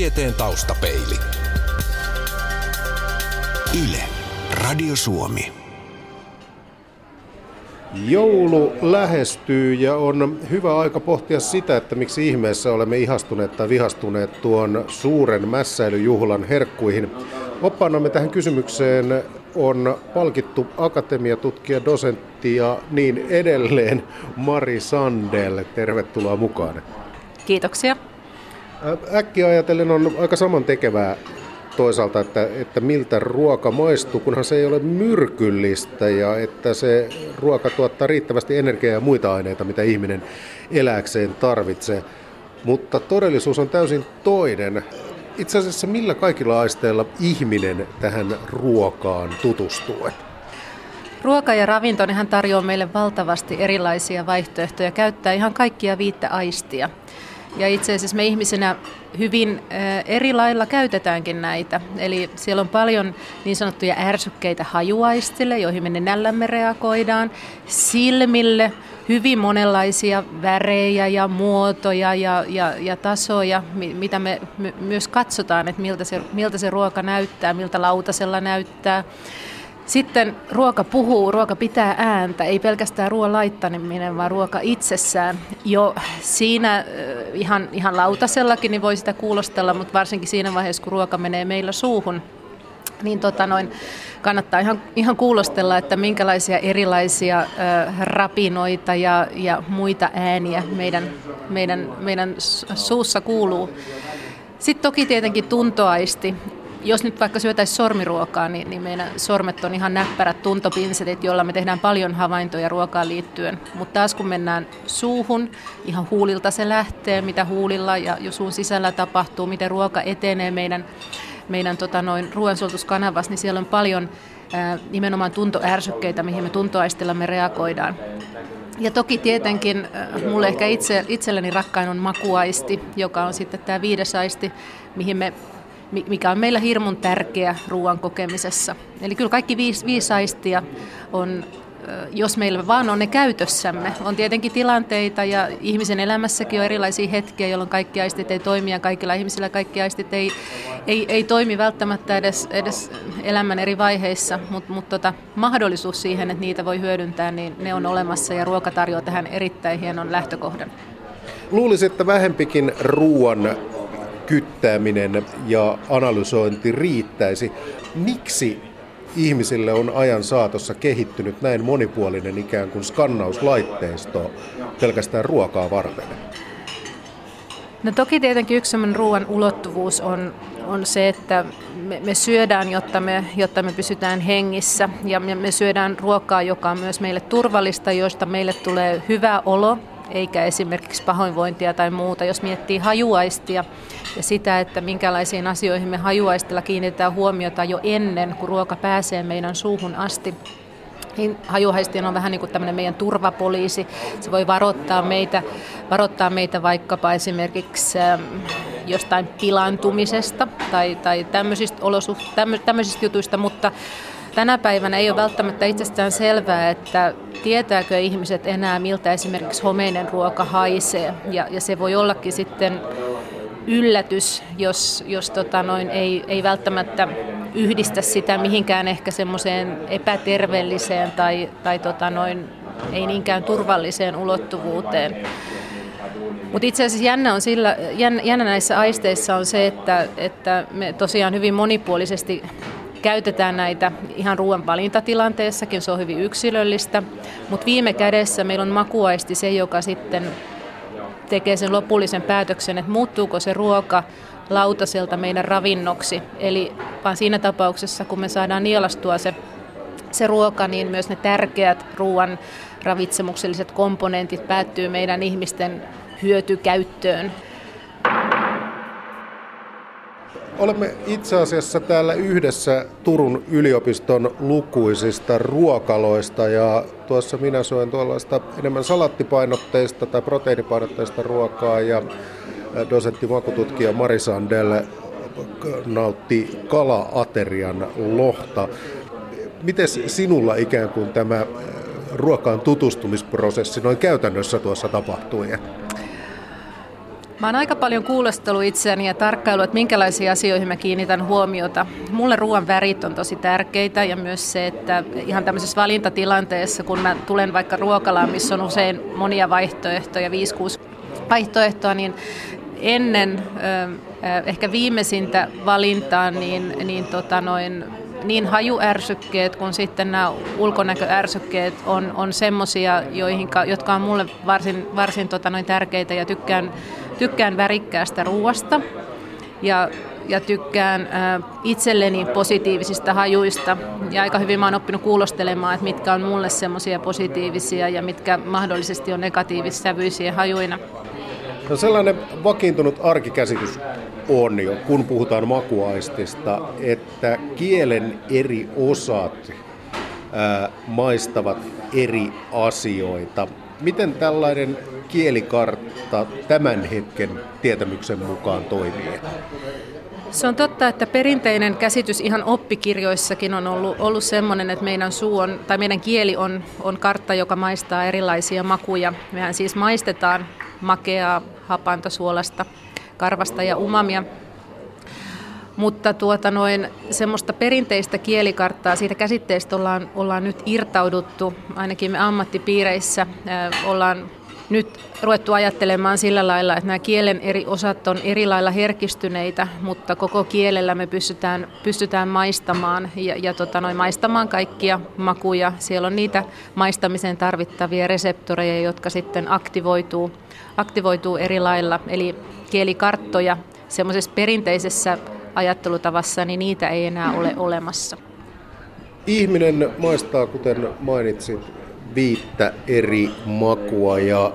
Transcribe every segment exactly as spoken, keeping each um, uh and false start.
Tieteen taustapeili. Yle, Radio Suomi. Joulu lähestyy ja on hyvä aika pohtia sitä, että miksi ihmeessä olemme ihastuneet tai vihastuneet tuon suuren mässäilyjuhlan herkkuihin. Oppaanamme tähän kysymykseen on palkittu akatemiatutkija, dosentti ja niin edelleen Mari Sandell. Tervetuloa mukaan. Kiitoksia. Äkkiä ajatellen on aika samantekevää toisaalta, että, että miltä ruoka maistuu, kunhan se ei ole myrkyllistä ja että se ruoka tuottaa riittävästi energiaa ja muita aineita, mitä ihminen elääkseen tarvitsee. Mutta todellisuus on täysin toinen. Itse asiassa millä kaikilla aisteilla ihminen tähän ruokaan tutustuu? Ruoka ja ravinto, nehän tarjoaa meille valtavasti erilaisia vaihtoehtoja käyttää ihan kaikkia viittä aistia. Ja itse asiassa me ihmisenä hyvin eri lailla käytetäänkin näitä. Eli siellä on paljon niin sanottuja ärsykkeitä hajuaistille, joihin me nenällämme reagoidaan. Silmille hyvin monenlaisia värejä ja muotoja ja, ja, ja tasoja, mitä me myös katsotaan, että miltä se, miltä se ruoka näyttää, miltä lautasella näyttää. Sitten ruoka puhuu, ruoka pitää ääntä, ei pelkästään ruoan laittaminen, vaan ruoka itsessään. Jo siinä ihan, ihan lautasellakin niin voi sitä kuulostella, mutta varsinkin siinä vaiheessa, kun ruoka menee meillä suuhun, niin tota noin, kannattaa ihan, ihan kuulostella, että minkälaisia erilaisia rapinoita ja, ja muita ääniä meidän, meidän, meidän suussa kuuluu. Sitten toki tietenkin tuntoaisti. Jos nyt vaikka syötäisiin sormiruokaa, niin, niin meidän sormet on ihan näppärät tuntopinsetit, joilla me tehdään paljon havaintoja ruokaan liittyen. Mutta taas kun mennään suuhun, ihan huulilta se lähtee, mitä huulilla ja suun sisällä tapahtuu, miten ruoka etenee meidän, meidän tota noin, ruoansulatuskanavassa, niin siellä on paljon ää, nimenomaan tuntoärsykkeitä, mihin me tuntoaistilla me reagoidaan. Ja toki tietenkin mulle ehkä itse, itselleni rakkain on makuaisti, joka on sitten tämä viides aisti, mihin me... mikä on meillä hirmun tärkeä ruoan kokemisessa. Eli kyllä kaikki viisi, viisi aistia on, jos meillä vaan on ne käytössämme. On tietenkin tilanteita ja ihmisen elämässäkin on erilaisia hetkiä, jolloin kaikki aistit ei toimi ja kaikilla ihmisillä kaikki aistit ei, ei, ei toimi välttämättä edes, edes elämän eri vaiheissa, mutta mut tota, mahdollisuus siihen, että niitä voi hyödyntää, niin ne on olemassa ja ruoka tarjoaa tähän erittäin hienon lähtökohdan. Luulisin, että vähempikin ruoan kyttääminen ja analysointi riittäisi. Miksi ihmisille on ajan saatossa kehittynyt näin monipuolinen ikään kuin skannauslaitteisto pelkästään ruokaa varten? No toki tietenkin yksi sellainen ruoan ulottuvuus on, on se, että me, me syödään, jotta me, jotta me pysytään hengissä. Ja me, me syödään ruokaa, joka on myös meille turvallista, josta meille tulee hyvä olo. Eikä esimerkiksi pahoinvointia tai muuta. Jos miettii hajuaistia ja sitä, että minkälaisiin asioihin me hajuaistilla kiinnitetään huomiota jo ennen, kun ruoka pääsee meidän suuhun asti, niin hajuaisti on vähän niin kuin tämmöinen meidän turvapoliisi. Se voi varoittaa meitä, varoittaa meitä vaikkapa esimerkiksi jostain pilaantumisesta tai, tai tämmöisistä, olosuht- tämmö- tämmöisistä jutuista, mutta tänä päivänä ei ole välttämättä itsestään selvää, että tietääkö ihmiset enää, miltä esimerkiksi homeinen ruoka haisee. Ja, ja se voi ollakin sitten yllätys, jos, jos tota noin, ei, ei välttämättä yhdistä sitä mihinkään ehkä semmoiseen epäterveelliseen tai, tai tota noin, ei niinkään turvalliseen ulottuvuuteen. Mutta itse asiassa jännä, on sillä, jännä näissä aisteissa on se, että, että me tosiaan hyvin monipuolisesti käytetään näitä ihan ruoan valintatilanteessakin, se on hyvin yksilöllistä, mutta viime kädessä meillä on makuaisti se, joka sitten tekee sen lopullisen päätöksen, että muuttuuko se ruoka lautaselta meidän ravinnoksi. Eli vaan siinä tapauksessa, kun me saadaan nielastua se, se ruoka, niin myös ne tärkeät ruoan ravitsemukselliset komponentit päättyy meidän ihmisten hyötykäyttöön. Olemme itse asiassa täällä yhdessä Turun yliopiston lukuisista ruokaloista ja tuossa minä syön tuollaista enemmän salattipainotteista tai proteiinipainotteista ruokaa ja dosentti makututkija Mari Sandell nautti kala-aterian lohta. Mites sinulla ikään kuin tämä ruokaan tutustumisprosessi noin käytännössä tuossa tapahtui? Mä oon aika paljon kuulostellut itseäni ja tarkkailu, että minkälaisiin asioihin mä kiinnitän huomiota. Mulle ruoan värit on tosi tärkeitä ja myös se, että ihan tämmöisessä valintatilanteessa, kun mä tulen vaikka ruokalaan, missä on usein monia vaihtoehtoja, viisi, kuusi vaihtoehtoa, niin ennen ehkä viimeisintä valintaa, niin, niin, tota noin, niin hajuärsykkeet kuin sitten nämä ulkonäköärsykkeet on, on semmoisia, jotka on mulle varsin, varsin tota noin tärkeitä ja tykkään, tykkään värikkäästä ruoasta ja, ja tykkään ä, itselleni positiivisista hajuista. Ja aika hyvin mä oon oppinut kuulostelemaan, että mitkä on mulle semmoisia positiivisia ja mitkä mahdollisesti on negatiivissävyisiä hajuina. No sellainen vakiintunut arkikäsitys on jo, kun puhutaan makuaistista, että kielen eri osat ää, maistavat eri asioita. Miten tällainen kielikartta tämän hetken tietämyksen mukaan toimii? Se on totta, että perinteinen käsitys ihan oppikirjoissakin on ollut, ollut sellainen, että meidän suu on, tai meidän kieli on, on kartta, joka maistaa erilaisia makuja. Mehän siis maistetaan makeaa, hapanta, suolasta, karvasta ja umamia. Mutta tuota noin, semmoista perinteistä kielikarttaa, siitä käsitteestä ollaan, ollaan nyt irtauduttu, ainakin me ammattipiireissä äh, ollaan nyt ruvettu ajattelemaan sillä lailla, että nämä kielen eri osat on eri lailla herkistyneitä, mutta koko kielellä me pystytään, pystytään maistamaan ja, ja tota noin, maistamaan kaikkia makuja. Siellä on niitä maistamiseen tarvittavia reseptoreja, jotka sitten aktivoituu, aktivoituu eri lailla. Eli kielikarttoja semmoisessa perinteisessä ajattelutavassa, niin niitä ei enää ole olemassa. Ihminen maistaa, kuten mainitsit, viittä eri makua ja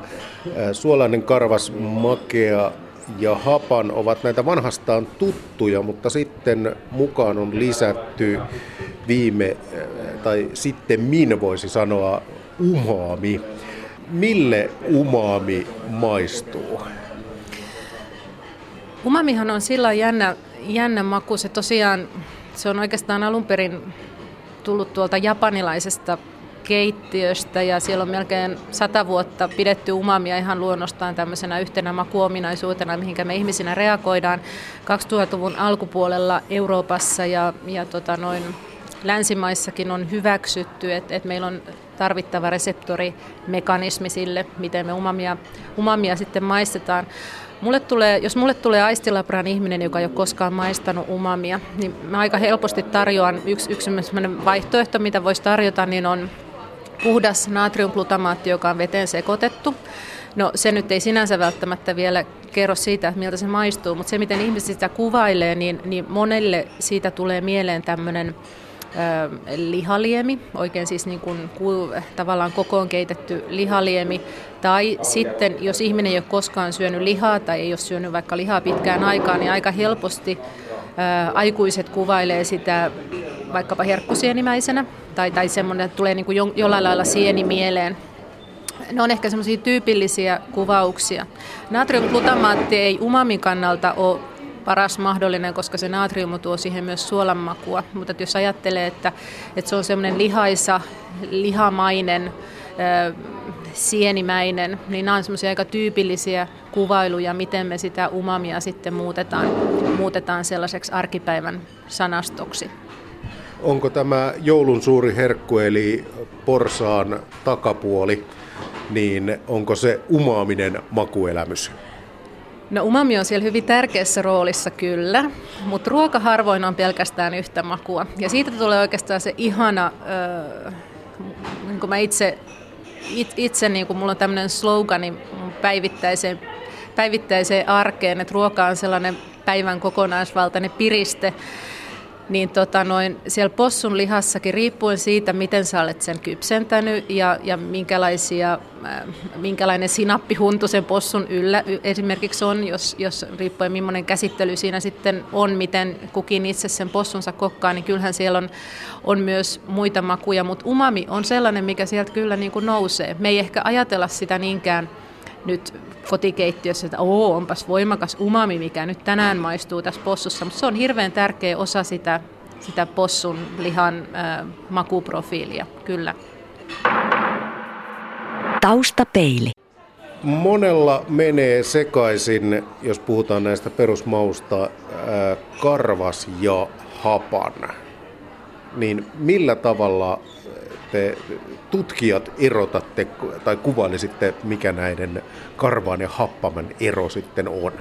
suolainen, karvas, makea ja hapan ovat näitä vanhastaan tuttuja, mutta sitten mukaan on lisätty viime, tai sitten min voisi sanoa, umami. Mille umami maistuu? Umamihan on sillä jännä, jännä maku. Se tosiaan, se on oikeastaan alun perin tullut tuolta japanilaisesta keittiöstä ja siellä on melkein sata vuotta pidetty umamia ihan luonnostaan tämmöisenä yhtenä makuominaisuutena, mihinkä me ihmisinä reagoidaan. kaksituhattaluvun alkupuolella Euroopassa ja, ja tota noin, länsimaissakin on hyväksytty, että et meillä on tarvittava reseptorimekanismi sille, miten me umamia, umamia sitten maistetaan. Mulle tulee, jos mulle tulee aistilabran ihminen, joka ei ole koskaan maistanut umamia, niin mä aika helposti tarjoan, yksi, yksi vaihtoehto, mitä voisi tarjota, niin on puhdas natriumglutamaatti, joka on veteen sekoitettu. No se nyt ei sinänsä välttämättä vielä kerro siitä, miltä se maistuu, mutta se miten ihmiset sitä kuvailee, niin, niin monelle siitä tulee mieleen tämmöinen ö, lihaliemi, oikein siis niin kuin, tavallaan kokoon keitetty lihaliemi. Tai sitten, jos ihminen ei ole koskaan syönyt lihaa tai ei ole syönyt vaikka lihaa pitkään aikaan, niin aika helposti ö, aikuiset kuvailee sitä vaikkapa herkkusienimäisenä, tai, tai semmoinen, että tulee niin kuin jollain lailla sieni mieleen. Ne on ehkä semmoisia tyypillisiä kuvauksia. Natriumglutamaatti ei umamin kannalta ole paras mahdollinen, koska se natrium tuo siihen myös suolanmakua. Mutta että jos ajattelee, että, että se on semmoinen lihaisa, lihamainen, ö, sienimäinen, niin nämä on semmoisia aika tyypillisiä kuvailuja, miten me sitä umamia sitten muutetaan, muutetaan sellaiseksi arkipäivän sanastoksi. Onko tämä joulun suuri herkku, eli porsaan takapuoli, niin onko se umaaminen makuelämys? No umami on siellä hyvin tärkeässä roolissa kyllä, mutta ruoka harvoin on pelkästään yhtä makua. Ja siitä tulee oikeastaan se ihana, äh, niin kuin mä itse, it, itse niin kuin mulla on tämmöinen slogani päivittäiseen, päivittäiseen arkeen, että ruoka on sellainen päivän kokonaisvaltainen piriste. Niin tota noin, siellä possun lihassakin, riippuen siitä, miten sä olet sen kypsentänyt ja, ja minkälaisia, minkälainen sinappihuntu sen possun yllä esimerkiksi on, jos, jos riippuen millainen käsittely siinä sitten on, miten kukin itse sen possunsa kokkaa, niin kyllähän siellä on, on myös muita makuja, mutta umami on sellainen, mikä sieltä kyllä niin kuin nousee. Me ei ehkä ajatella sitä niinkään nyt kotikeittiössä, että oo, onpas voimakas umami, mikä nyt tänään maistuu tässä possussa, mutta se on hirveän tärkeä osa sitä, sitä possun lihan äh, makuprofiilia, kyllä. Taustapeili. monella menee sekaisin, jos puhutaan näistä perusmausta, karvas ja hapan. Niin millä tavalla te tutkijat erotatte tai kuvailisitte, mikä näiden karvan ja happaman ero sitten on?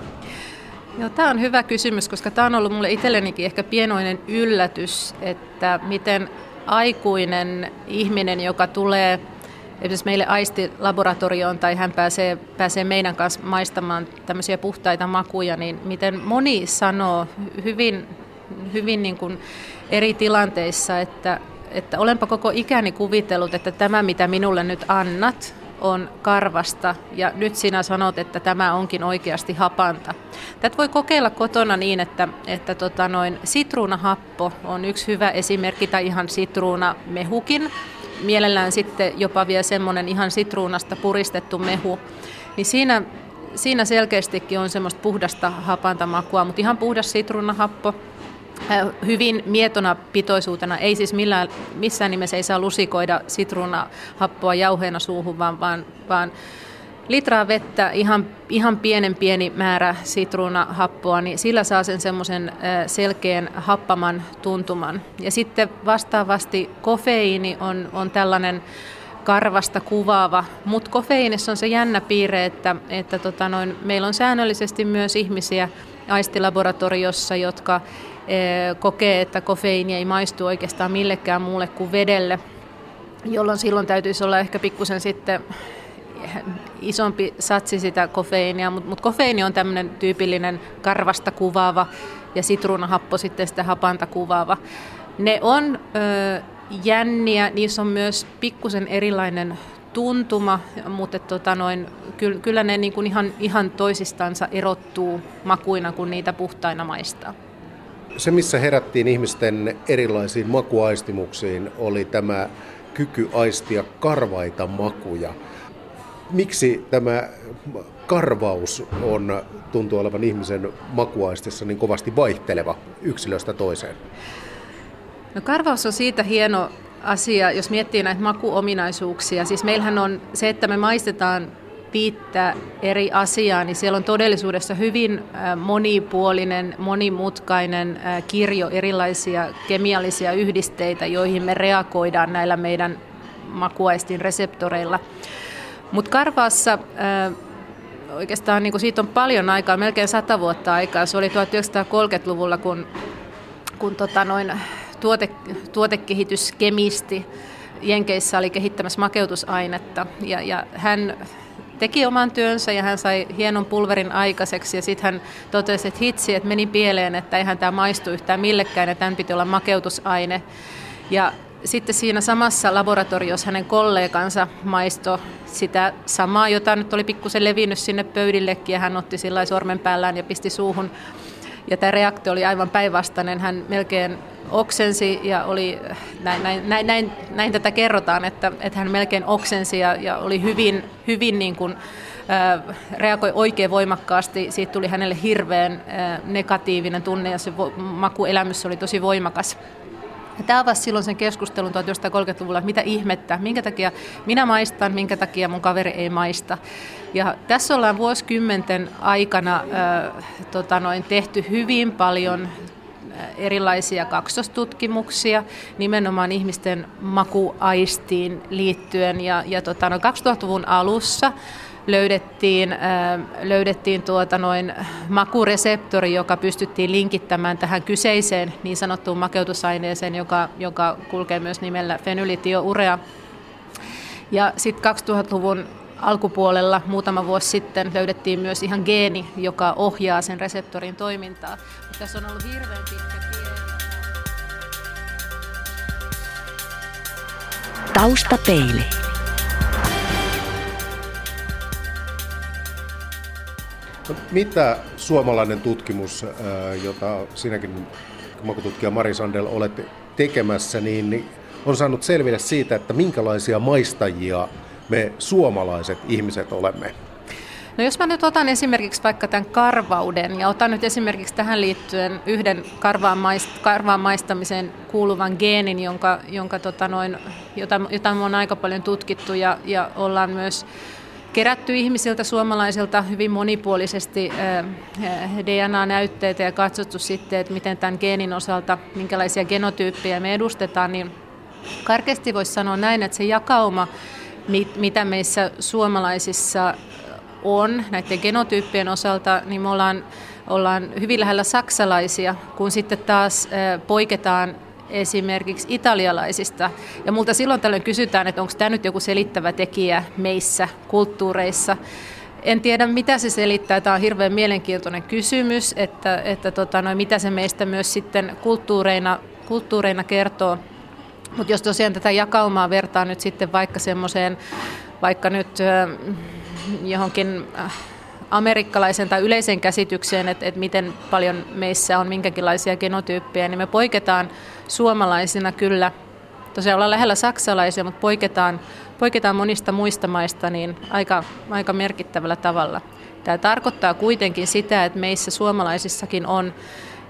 Joo, tämä on hyvä kysymys, koska tämä on ollut minulle itsellenikin ehkä pienoinen yllätys, että miten aikuinen ihminen, joka tulee esimerkiksi meille aistilaboratorioon tai hän pääsee, pääsee meidän kanssa maistamaan tämmöisiä puhtaita makuja, niin miten moni sanoo hyvin, hyvin niin kuin eri tilanteissa, että, että olenpa koko ikäni kuvitellut, että tämä mitä minulle nyt annat on karvasta ja nyt sinä sanot, että tämä onkin oikeasti hapanta. Tätä voi kokeilla kotona niin, että, että tota noin, sitruunahappo on yksi hyvä esimerkki tai ihan sitruunamehukin. Mielellään sitten jopa vielä semmoinen ihan sitruunasta puristettu mehu, niin siinä, siinä selkeästikin on semmoista puhdasta hapantamakua, mutta ihan puhdas sitruunahappo hyvin mietona pitoisuutena, ei siis millään, missään nimessä ei saa lusikoida sitruunahappoa jauheena suuhun, vaan, vaan, vaan litraa vettä, ihan, ihan pienen pieni määrä sitruunahappoa, niin sillä saa sen semmoisen selkeän happaman tuntuman. Ja sitten vastaavasti kofeiini on, on tällainen karvasta kuvaava, mutta kofeiinissa on se jännä piirre, että, että tota noin, meillä on säännöllisesti myös ihmisiä aistilaboratoriossa, jotka kokee, että kofeiini ei maistu oikeastaan millekään muulle kuin vedelle, jolloin silloin täytyisi olla ehkä pikkusen sitten isompi satsi sitä kofeiinia, mutta mut kofeiini on tämmöinen tyypillinen karvasta kuvaava ja sitruunahappo sitten sitä hapanta kuvaava. Ne on ö, jänniä, niissä on myös pikkusen erilainen tuntuma, mutta tota noin, ky, kyllä ne niinku ihan, ihan toisistansa erottuu makuina, kun niitä puhtaina maistaa. Se, missä herättiin ihmisten erilaisiin makuaistimuksiin, oli tämä kyky aistia karvaita makuja. Miksi tämä karvaus on, tuntuu olevan ihmisen makuaistissa niin kovasti vaihteleva yksilöstä toiseen? No, karvaus on siitä hieno asia, jos miettii näitä makuominaisuuksia. Siis meillähän on se, että me maistetaan viittä eri asiaa, niin siellä on todellisuudessa hyvin monipuolinen, monimutkainen kirjo erilaisia kemiallisia yhdisteitä, joihin me reagoidaan näillä meidän makuaistin reseptoreilla. Mutta karvaassa oikeastaan niin kun siitä on paljon aikaa, melkein sata vuotta aikaa. Se oli tuhatyhdeksänsataakolmekymmentäluvulla, kun, kun tota noin tuote, tuotekehityskemisti Jenkeissä oli kehittämässä makeutusainetta ja, ja hän teki oman työnsä ja hän sai hienon pulverin aikaiseksi ja sitten hän totesi, että hitsi, että meni pieleen, että eihän tämä maistu yhtään millekään ja tämän piti olla makeutusaine. Ja sitten siinä samassa laboratoriossa hänen kollegansa maistoi sitä samaa, jota nyt oli pikkusen levinnyt sinne pöydillekin ja hän otti sillä sormen päällään ja pisti suuhun. Ja tämä reaktio oli aivan päinvastainen, hän melkein oksensi ja oli, näin, näin, näin, näin, näin tätä kerrotaan, että, että hän melkein oksensi ja, ja oli hyvin, hyvin niin kuin, äh, reagoi oikein voimakkaasti. Siitä tuli hänelle hirveän äh, negatiivinen tunne ja se vo, makuelämys oli tosi voimakas. Ja tämä avasi silloin sen keskustelun tuhatyhdeksänsataakolmekymmentäluvulla, että mitä ihmettä, minkä takia minä maistan, minkä takia mun kaveri ei maista. Ja tässä ollaan vuosikymmenten aikana äh, tota noin, tehty hyvin paljon erilaisia kaksostutkimuksia nimenomaan ihmisten makuaistiin liittyen. Ja, ja tota, no kaksituhattaluvun alussa löydettiin, äh, löydettiin tuota noin makureseptori, joka pystyttiin linkittämään tähän kyseiseen niin sanottuun makeutusaineeseen, joka, joka kulkee myös nimellä fenyylitiourea. Ja sitten kaksituhattaluvun alkupuolella muutama vuosi sitten löydettiin myös ihan geeni, joka ohjaa sen reseptorin toimintaa. Mutta tässä on ollut hirveän pitkä tie. Taustapeili. No, mitä suomalainen tutkimus, jota sinäkin makututkija Mari Sandell olet tekemässä, niin on saanut selville siitä, että minkälaisia maistajia me suomalaiset ihmiset olemme? No, jos mä nyt otan esimerkiksi vaikka tämän karvauden ja otan nyt esimerkiksi tähän liittyen yhden karvaan, maist- karvaan maistamiseen kuuluvan geenin, jonka, jonka tota noin, jota, jota on aika paljon tutkittu ja, ja ollaan myös kerätty ihmisiltä, suomalaisilta, hyvin monipuolisesti D N A-näytteitä ja katsottu sitten, että miten tämän geenin osalta, minkälaisia genotyyppejä me edustetaan, niin karkeasti voisi sanoa näin, että se jakauma, mitä meissä suomalaisissa on näiden genotyyppien osalta, niin me ollaan, ollaan hyvin lähellä saksalaisia, kun sitten taas poiketaan esimerkiksi italialaisista. Ja multa silloin tällöin kysytään, että onko tämä nyt joku selittävä tekijä meissä kulttuureissa. En tiedä, mitä se selittää. Tämä on hirveän mielenkiintoinen kysymys, että, että tota, no, mitä se meistä myös sitten kulttuureina, kulttuureina kertoo. Mutta jos tosiaan tätä jakaumaa vertaa nyt sitten vaikka semmoiseen, vaikka nyt johonkin amerikkalaisen tai yleisen käsitykseen, että, että miten paljon meissä on minkäkinlaisia genotyyppejä, niin me poiketaan suomalaisina kyllä, tosiaan ollaan lähellä saksalaisia, mutta poiketaan, poiketaan monista muista maista niin aika, aika merkittävällä tavalla. Tämä tarkoittaa kuitenkin sitä, että meissä suomalaisissakin on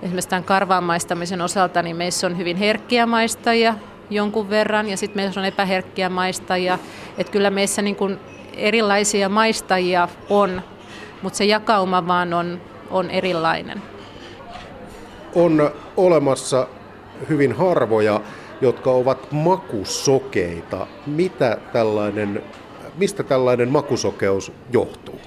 esimerkiksi tämän karvaan maistamisen osalta, niin meissä on hyvin herkkiä maistajia jonkun verran ja sitten meissä on epäherkkiä maistajia, että kyllä meissä niin kuin erilaisia maistajia on, mutta se jakauma vaan on, on erilainen. On olemassa hyvin harvoja, jotka ovat makusokeita. Mitä tällainen, mistä tällainen makusokeus johtuu?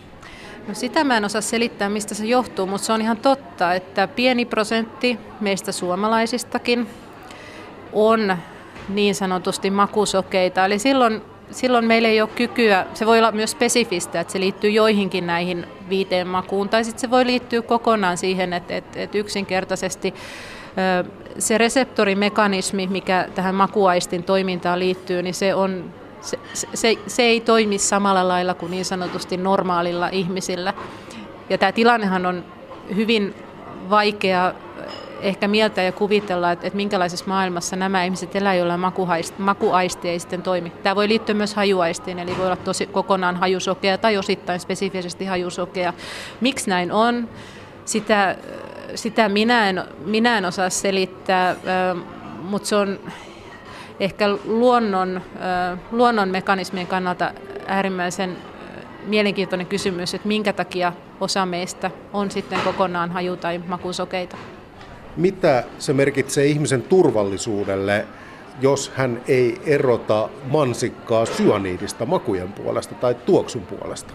No sitä mä en osaa selittää, mistä se johtuu, mutta se on ihan totta, että pieni prosentti meistä suomalaisistakin on niin sanotusti makusokeita. Eli silloin Silloin meillä ei ole kykyä, se voi olla myös spesifistä, että se liittyy joihinkin näihin viiteen makuun, tai sitten se voi liittyä kokonaan siihen, että, että, että yksinkertaisesti se reseptorimekanismi, mikä tähän makuaistin toimintaan liittyy, niin se, on, se, se, se ei toimi samalla lailla kuin niin sanotusti normaalilla ihmisillä. Ja tämä tilannehan on hyvin vaikea ehkä mieltä ja kuvitella, että, että minkälaisessa maailmassa nämä ihmiset elää, joilla makuaisti ei sitten toimi. Tämä voi liittyä myös hajuaistiin, eli voi olla tosi kokonaan hajusokea tai osittain spesifisesti hajusokea. Miksi näin on? Sitä, sitä minä, en, minä en osaa selittää, mutta se on ehkä luonnon, luonnon mekanismien kannalta äärimmäisen mielenkiintoinen kysymys, että minkä takia osa meistä on sitten kokonaan haju- tai makusokeita. Mitä se merkitsee ihmisen turvallisuudelle, jos hän ei erota mansikkaa syaniidista makujen puolesta tai tuoksun puolesta?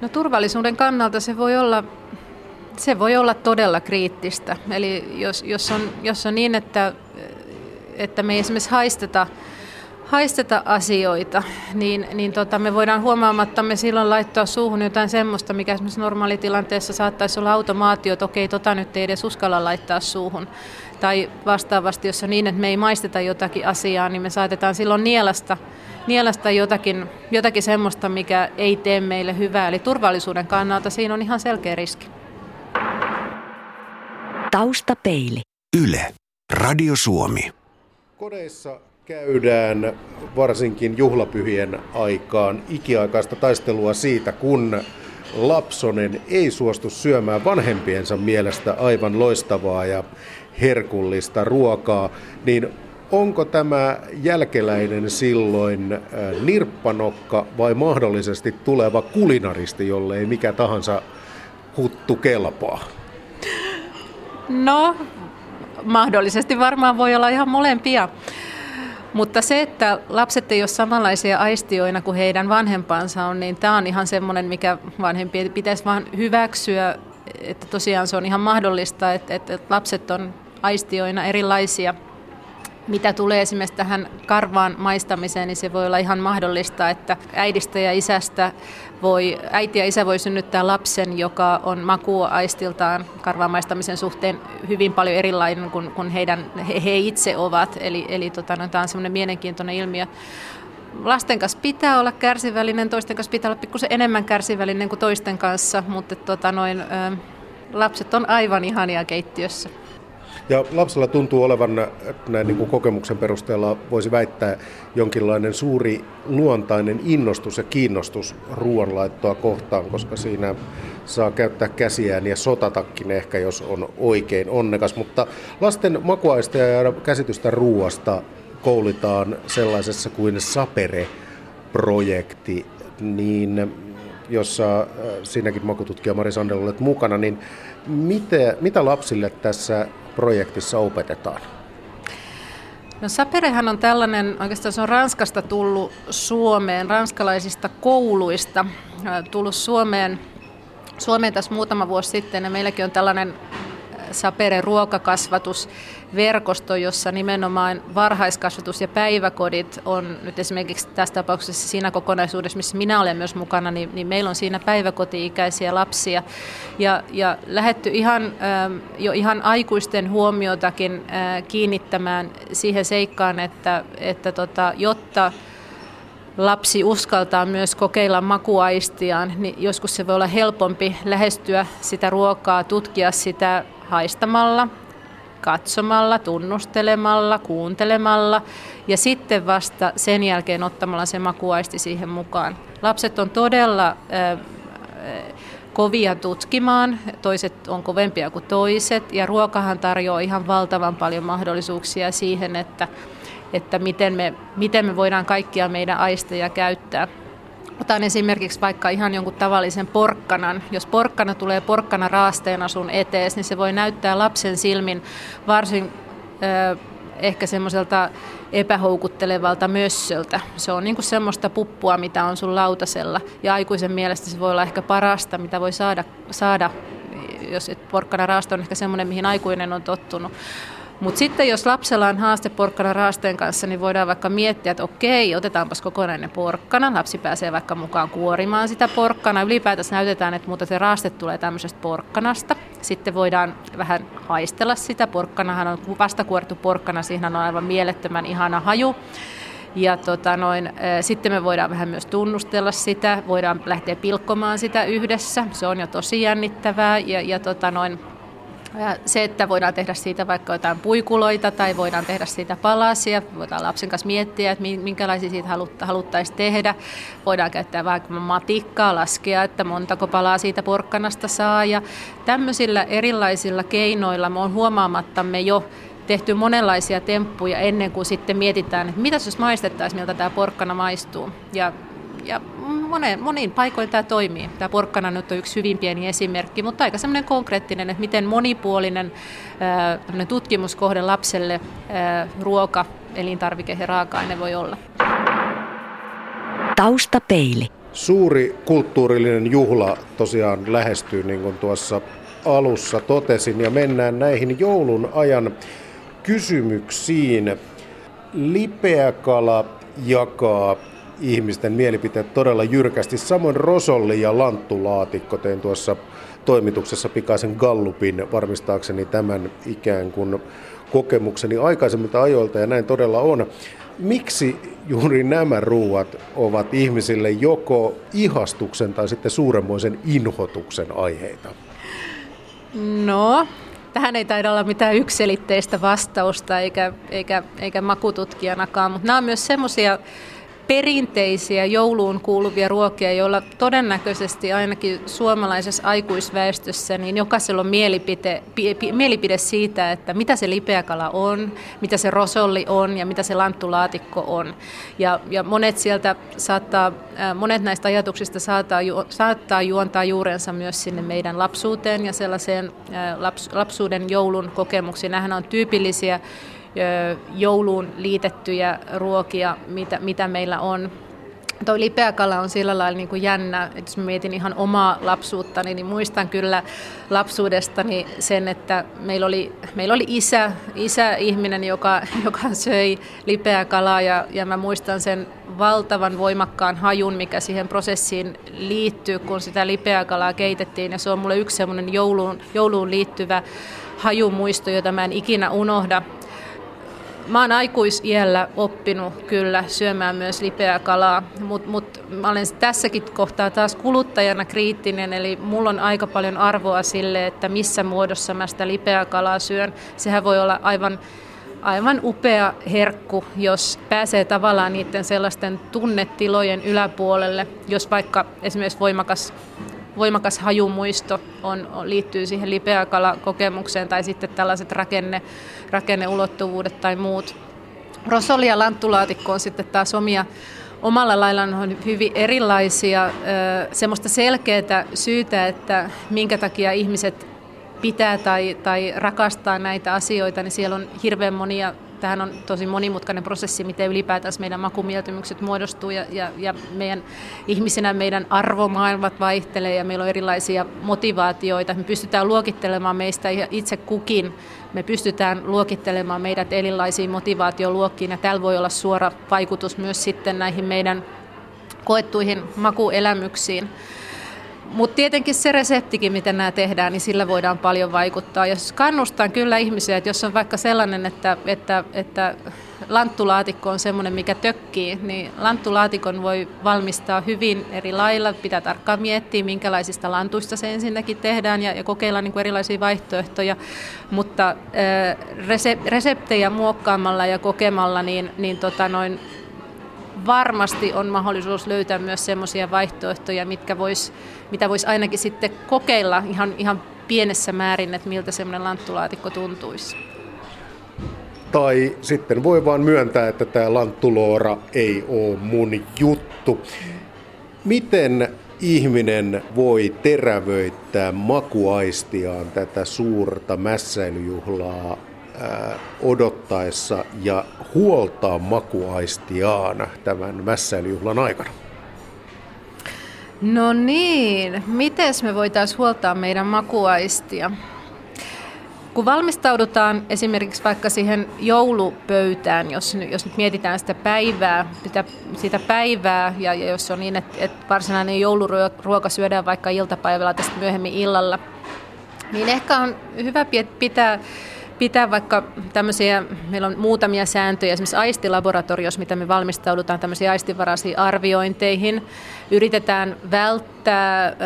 No, turvallisuuden kannalta se voi olla, se voi olla todella kriittistä. Eli jos, jos, on, jos on niin, että, että me ei esimerkiksi haisteta, haisteta asioita, niin, niin tota, me voidaan huomaamattamme silloin laittaa suuhun jotain semmoista, mikä esimerkiksi normaalitilanteessa saattaisi olla automaatio, että okei, tota nyt ei edes uskalla laittaa suuhun. Tai vastaavasti, jos on niin, että me ei maisteta jotakin asiaa, niin me saatetaan silloin nielasta, nielasta jotakin, jotakin semmoista, mikä ei tee meille hyvää. Eli turvallisuuden kannalta siinä on ihan selkeä riski. Taustapeili. Yle. Radio Suomi. Kodeissa käydään varsinkin juhlapyhien aikaan ikiaikaista taistelua siitä, kun lapsonen ei suostu syömään vanhempiensa mielestä aivan loistavaa ja herkullista ruokaa, niin onko tämä jälkeläinen silloin nirppanokka vai mahdollisesti tuleva kulinaristi, jolle ei mikä tahansa huttu kelpaa? No, mahdollisesti varmaan voi olla ihan molempia. Mutta se, että lapset ei ole samanlaisia aistioina kuin heidän vanhempansa on, niin tämä on ihan semmoinen, mikä vanhempien pitäisi vaan hyväksyä, että tosiaan se on ihan mahdollista, että, että lapset on aistioina erilaisia. Mitä tulee esimerkiksi tähän karvaan maistamiseen, niin se voi olla ihan mahdollista, että äidistä ja isästä voi, äiti ja isä voi synnyttää lapsen, joka on makuaistiltaan karvaan maistamisen suhteen hyvin paljon erilainen kuin, kuin heidän, he, he itse ovat. Eli, eli tota, no, tämä on semmoinen mielenkiintoinen ilmiö. Lasten kanssa pitää olla kärsivällinen, toisten kanssa pitää olla pikkusen enemmän kärsivällinen kuin toisten kanssa, mutta tota, noin, ä, lapset on aivan ihania keittiössä. Ja lapsella tuntuu olevan, näin niin kuin kokemuksen perusteella voisi väittää, jonkinlainen suuri luontainen innostus ja kiinnostus ruoanlaittoa kohtaan, koska siinä saa käyttää käsiään ja sotatakin ehkä, jos on oikein onnekas. Mutta lasten makuaista ja käsitystä ruoasta koulitaan sellaisessa kuin Sapere-projekti niin jossa siinäkin makututkija Mari Sandell olet mukana, niin mitä, mitä lapsille tässä projektissa opetetaan? No, Saperehan on tällainen, oikeastaan se on Ranskasta tullut Suomeen, ranskalaisista kouluista tullut Suomeen, Suomeen tässä muutama vuosi sitten, ja meilläkin on tällainen Sapere-ruokakasvatusverkosto, jossa nimenomaan varhaiskasvatus ja päiväkodit on nyt esimerkiksi tässä tapauksessa siinä kokonaisuudessa, missä minä olen myös mukana, niin, niin meillä on siinä päiväkoti-ikäisiä lapsia. Ja, ja lähdetty ihan, jo ihan aikuisten huomiotakin kiinnittämään siihen seikkaan, että, että tota, jotta lapsi uskaltaa myös kokeilla makuaistiaan, niin joskus se voi olla helpompi lähestyä sitä ruokaa, tutkia sitä haistamalla, katsomalla, tunnustelemalla, kuuntelemalla ja sitten vasta sen jälkeen ottamalla se makuaisti siihen mukaan. Lapset on todella äh, kovia tutkimaan, toiset on kovempia kuin toiset ja ruokahan tarjoaa ihan valtavan paljon mahdollisuuksia siihen, että että miten me, miten me voidaan kaikkia meidän aisteja käyttää. Otan esimerkiksi vaikka ihan jonkun tavallisen porkkanan. Jos porkkana tulee porkkana raasteena sun etees, niin se voi näyttää lapsen silmin varsin ö, ehkä semmoiselta epähoukuttelevalta mössöltä. Se on niin kuin semmoista puppua, mitä on sun lautasella. Ja aikuisen mielestä se voi olla ehkä parasta, mitä voi saada, saada jos porkkana raaste on ehkä semmoinen, mihin aikuinen on tottunut. Mutta sitten jos lapsella on haaste porkkanan raasteen kanssa, niin voidaan vaikka miettiä, että okei, otetaanpas kokonainen porkkana. Lapsi pääsee vaikka mukaan kuorimaan sitä porkkanaa. Ylipäätänsä näytetään, että mutta se raaste tulee tämmöisestä porkkanasta. Sitten voidaan vähän haistella sitä. Porkkanahan on vastakuorittu porkkana, siihen on aivan mielettömän ihana haju. Ja tota noin, sitten me voidaan vähän myös tunnustella sitä, voidaan lähteä pilkkomaan sitä yhdessä. Se on jo tosi jännittävää ja, ja tota noin, ja se, että voidaan tehdä siitä vaikka jotain puikuloita tai voidaan tehdä siitä palasia, voidaan lapsen kanssa miettiä, että minkälaisia siitä haluttaisiin tehdä. Voidaan käyttää vaikka matikkaa, laskea, että montako palaa siitä porkkanasta saa. Ja tämmöisillä erilaisilla keinoilla me on huomaamattamme jo tehty monenlaisia temppuja ennen kuin sitten mietitään, että mitäs jos maistettaisiin, miltä tämä porkkana maistuu. Ja, ja Moneen, moniin paikoin tämä toimii. Tämä porkkana nyt on yksi hyvin pieni esimerkki, mutta aika semmoinen konkreettinen, että miten monipuolinen äh, tutkimuskohde lapselle äh, ruoka, elintarvike ja raaka-aine voi olla. Taustapeili. Suuri kulttuurillinen juhla tosiaan lähestyy, niin kuin tuossa alussa totesin, ja mennään näihin joulun ajan kysymyksiin. Lipeäkala jakaa ihmisten mielipiteet todella jyrkästi. Samoin rosolli ja lanttulaatikko. Tein tuossa toimituksessa pikaisen gallupin varmistaakseni tämän ikään kuin kokemukseni aikaisemmilta ajoilta, ja näin todella on. Miksi juuri nämä ruuat ovat ihmisille joko ihastuksen tai sitten suuremmoisen inhotuksen aiheita? No, tähän ei taida olla mitään yksiselitteistä vastausta eikä, eikä, eikä makututkijanakaan, mutta nämä on myös semmoisia perinteisiä jouluun kuuluvia ruokia, joilla todennäköisesti ainakin suomalaisessa aikuisväestössä niin jokaisella on mielipide, mielipide siitä, että mitä se lipeäkala on, mitä se rosolli on ja mitä se lanttulaatikko on. Ja, ja monet, sieltä saattaa, monet näistä ajatuksista saattaa, saattaa juontaa juurensa myös sinne meidän lapsuuteen ja sellaiseen laps, lapsuuden joulun kokemuksiin. Nämähän on tyypillisiä jouluun liitettyjä ruokia, mitä, mitä meillä on. Tuo lipeäkala on sillä lailla niin kuin jännä, että jos mietin ihan omaa lapsuuttani, niin muistan kyllä lapsuudestani sen, että meillä oli, meillä oli isä, isä ihminen, joka, joka söi lipeäkalaa, ja, ja mä muistan sen valtavan voimakkaan hajun, mikä siihen prosessiin liittyy, kun sitä lipeäkalaa keitettiin, ja se on mulle yksi semmoinen jouluun, jouluun liittyvä hajumuisto, jota mä en ikinä unohda. Mä oon aikuisiällä oppinut kyllä syömään myös lipeää kalaa, mutta mut mä olen tässäkin kohtaa taas kuluttajana kriittinen, eli mulla on aika paljon arvoa sille, että missä muodossa mä sitä lipeää kalaa syön. Sehän voi olla aivan, aivan upea herkku, jos pääsee tavallaan niiden sellaisten tunnetilojen yläpuolelle, jos vaikka esimerkiksi voimakas, voimakas hajumuisto on, liittyy siihen lipeäkalakokemukseen tai sitten tällaiset rakenne, rakenneulottuvuudet tai muut. Rosoli ja lanttulaatikko on sitten taas omia, omalla laillaan on hyvin erilaisia. Semmoista selkeää syytä, että minkä takia ihmiset pitää tai, tai rakastaa näitä asioita, niin siellä on hirveän monia. Tähän on tosi monimutkainen prosessi, miten ylipäätänsä meidän makumieltymykset muodostuu ja, ja, ja meidän ihmisenä meidän arvomaailmat vaihtelee ja meillä on erilaisia motivaatioita. Me pystytään luokittelemaan meistä itse kukin, me pystytään luokittelemaan meidät erilaisiin motivaatioluokkiin ja tällä voi olla suora vaikutus myös sitten näihin meidän koettuihin makuelämyksiin. Mutta tietenkin se reseptikin, miten nämä tehdään, niin sillä voidaan paljon vaikuttaa. Ja kannustan kyllä ihmisiä, että jos on vaikka sellainen, että, että, että lanttulaatikko on sellainen, mikä tökkii, niin lanttulaatikon voi valmistaa hyvin eri lailla. Pitää tarkkaan miettiä, minkälaisista lantuista se ensinnäkin tehdään ja, ja kokeilla niin kuin erilaisia vaihtoehtoja. Mutta äh, resep- reseptejä muokkaamalla ja kokemalla, niin, niin tota noin, varmasti on mahdollisuus löytää myös semmoisia vaihtoehtoja, mitkä vois, mitä voisi ainakin sitten kokeilla ihan, ihan pienessä määrin, että miltä semmoinen lanttulaatikko tuntuisi. Tai sitten voi vaan myöntää, että tämä lanttuloora ei ole mun juttu. Miten ihminen voi terävöittää makuaistiaan tätä suurta mässäilyjuhlaa odottaessa ja huoltaa makuaistiaan tämän mässäilyjuhlan aikana? No niin, miten me voitaisiin huoltaa meidän makuaistia? Kun valmistaudutaan esimerkiksi vaikka siihen joulupöytään, jos, jos nyt mietitään sitä päivää, sitä, sitä päivää ja, ja jos on niin, että, että varsinainen jouluruoka syödään vaikka iltapäivällä tästä myöhemmin illalla, niin ehkä on hyvä pitää Pitää vaikka tämmöisiä, meillä on muutamia sääntöjä, esimerkiksi aistilaboratoriossa, mitä me valmistaudutaan tämmöisiin aistivaraisiin arviointeihin. Yritetään välttää,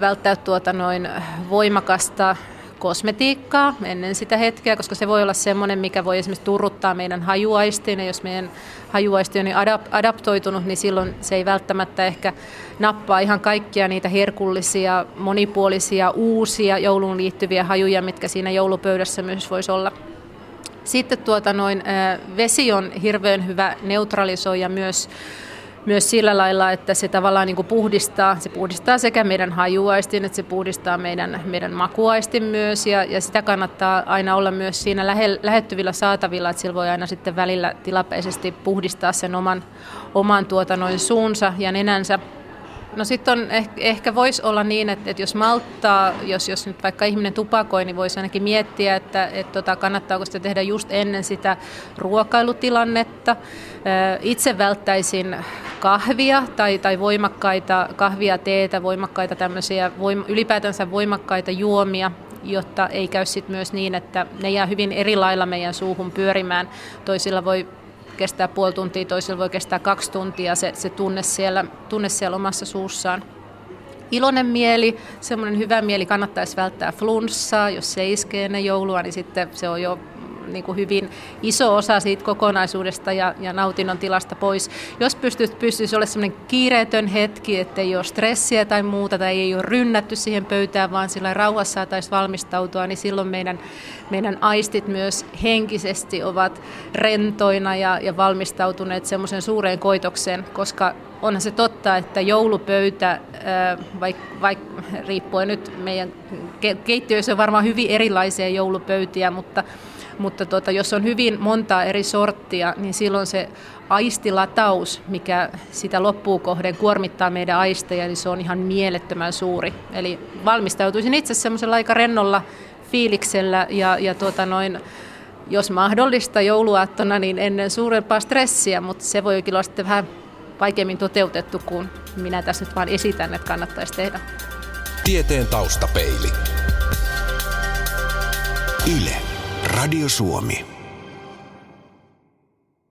välttää tuota noin voimakasta kosmetiikkaa ennen sitä hetkeä, koska se voi olla semmoinen, mikä voi esimerkiksi turruttaa meidän hajuaistiin. Ja jos meidän hajuaisti on niin adaptoitunut, niin silloin se ei välttämättä ehkä nappaa ihan kaikkia niitä herkullisia, monipuolisia, uusia jouluun liittyviä hajuja, mitkä siinä joulupöydässä myös voisi olla. Sitten tuota noin, vesi on hirveän hyvä neutralisoija myös. Myös sillä lailla, että se tavallaan niin kuin puhdistaa, se puhdistaa sekä meidän hajuaistin, että se puhdistaa meidän, meidän makuaistin myös. Ja, ja sitä kannattaa aina olla myös siinä lähe, lähettyvillä saatavilla, että sillä voi aina sitten välillä tilapäisesti puhdistaa sen oman, oman tuota noin suunsa ja nenänsä. No sitten on, ehkä, ehkä voisi olla niin, että, että jos malttaa, jos, jos nyt vaikka ihminen tupakoi, niin voisi ainakin miettiä, että, että tota, kannattaako sitä tehdä just ennen sitä ruokailutilannetta. Itse välttäisin kahvia tai, tai voimakkaita kahvia, teetä, voimakkaita tämmöisiä, voim, ylipäätänsä voimakkaita juomia, jotta ei käy sitten myös niin, että ne jää hyvin eri lailla meidän suuhun pyörimään. Toisilla voi kestää puoli tuntia, toisella voi kestää kaksi tuntia se, se tunne, siellä, tunne siellä omassa suussaan. Iloinen mieli, semmoinen hyvä mieli, kannattaisi välttää flunssaa, jos se iskee ennen joulua, niin sitten se on jo niin kuin hyvin iso osa siitä kokonaisuudesta ja, ja nautinnon tilasta pois. Jos pystyisi, pystyisi olla semmoinen kiireetön hetki, ettei ole stressiä tai muuta tai ei ole rynnätty siihen pöytään, vaan sillä rauhassa saataisiin valmistautua, niin silloin meidän, meidän aistit myös henkisesti ovat rentoina ja, ja valmistautuneet semmoiseen suureen koitokseen, koska onhan se totta, että joulupöytä, vaikka vaik, riippuen nyt meidän keittiöissä on varmaan hyvin erilaisia joulupöytiä, mutta Mutta tuota, jos on hyvin montaa eri sorttia, niin silloin se aistilataus, mikä sitä loppuun kohden kuormittaa meidän aisteja, niin se on ihan mielettömän suuri. Eli valmistautuisin itse semmoisella aika rennolla fiiliksellä ja, ja tuota noin, jos mahdollista jouluaattona, niin ennen suurempaa stressiä, mutta se voi kyllä olla sitten vähän vaikeammin toteutettu, kun minä tässä nyt vaan esitän, että kannattaisi tehdä. Tieteen taustapeili. Yle. Radio Suomi.